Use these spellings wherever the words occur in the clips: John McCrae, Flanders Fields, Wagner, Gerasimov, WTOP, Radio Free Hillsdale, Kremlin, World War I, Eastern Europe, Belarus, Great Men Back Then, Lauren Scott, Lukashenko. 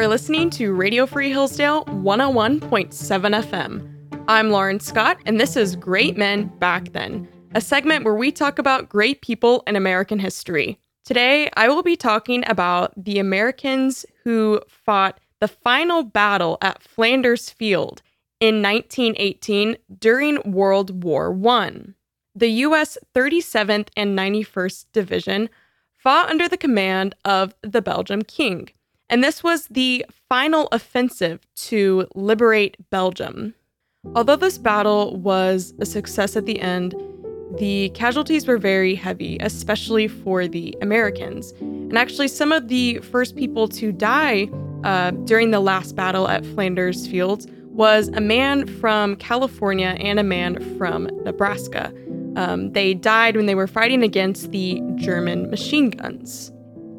are listening to Radio Free Hillsdale 101.7 FM. I'm Lauren Scott, and this is Great Men Back Then, a segment where we talk about great people in American history. Today, I will be talking about the Americans who fought the final battle at Flanders Field in 1918 during World War I. The U.S. 37th and 91st Division fought under the command of the Belgian King, and this was the final offensive to liberate Belgium. Although this battle was a success at the end, the casualties were very heavy, especially for the Americans. And actually, some of the first people to die during the last battle at Flanders Fields was a man from California and a man from Nebraska. They died when they were fighting against the German machine guns.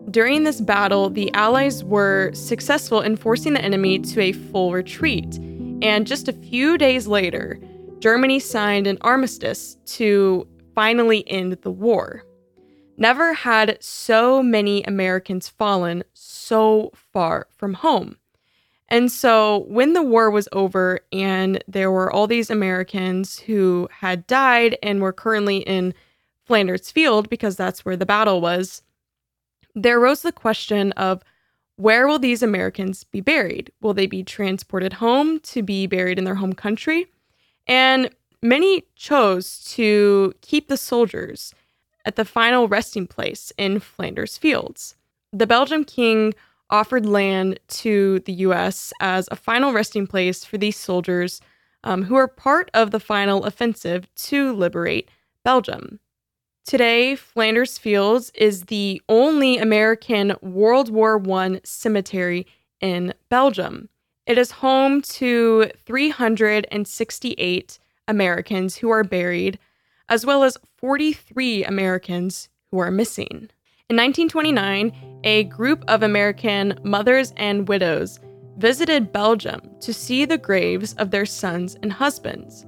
During this battle, the Allies were successful in forcing the enemy to a full retreat. And just a few days later, Germany signed an armistice to finally end the war. Never had so many Americans fallen so far from home. And so when the war was over and there were all these Americans who had died and were currently in Flanders Field, because that's where the battle was, there arose the question of, where will these Americans be buried? Will they be transported home to be buried in their home country? And many chose to keep the soldiers at the final resting place in Flanders Fields. The Belgian King offered land to the U.S. as a final resting place for these soldiers who were part of the final offensive to liberate Belgium. Today, Flanders Fields is the only American World War I cemetery in Belgium. It is home to 368 Americans who are buried, as well as 43 Americans who are missing. In 1929, a group of American mothers and widows visited Belgium to see the graves of their sons and husbands.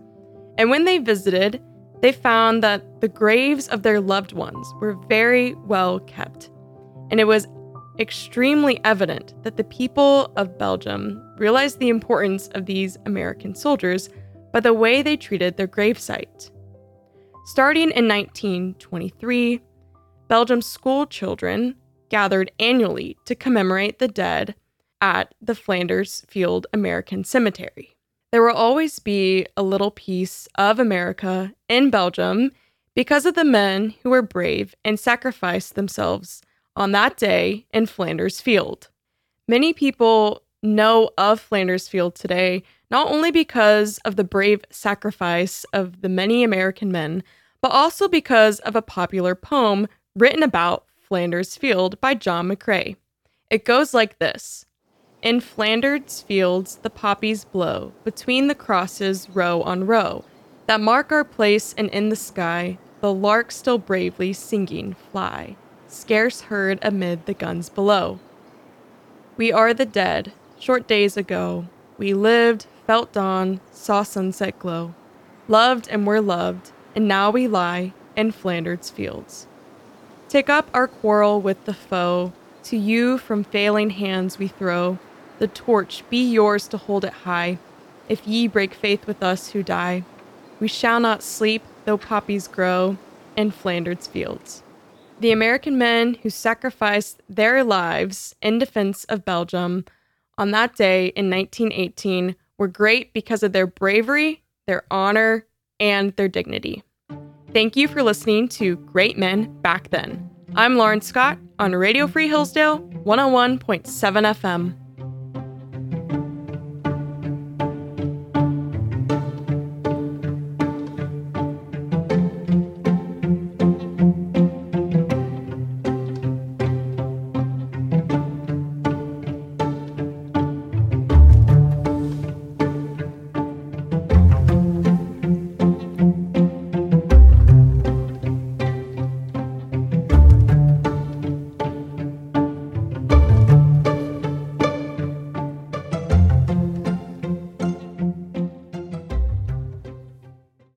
And when they visited, they found that the graves of their loved ones were very well kept. And it was extremely evident that the people of Belgium realized the importance of these American soldiers by the way they treated their gravesite. Starting in 1923, Belgium's school children gathered annually to commemorate the dead at the Flanders Field American Cemetery. There will always be a little piece of America in Belgium because of the men who were brave and sacrificed themselves on that day in Flanders Field. Many people know of Flanders Field today, not only because of the brave sacrifice of the many American men, but also because of a popular poem written about Flanders Field by John McCrae. It goes like this. In Flanders Fields the poppies blow, between the crosses row on row, that mark our place, and in the sky the larks still bravely singing fly, scarce heard amid the guns below. We are the dead, short days ago, we lived, felt dawn, saw sunset glow, loved and were loved, and now we lie in Flanders Fields. Take up our quarrel with the foe, to you from failing hands we throw, the torch be yours to hold it high, if ye break faith with us who die, we shall not sleep though poppies grow in Flanders Fields. The American men who sacrificed their lives in defense of Belgium on that day in 1918 were great because of their bravery, their honor, and their dignity. Thank you for listening to Great Men Back Then. I'm Lauren Scott on Radio Free Hillsdale 101.7 FM.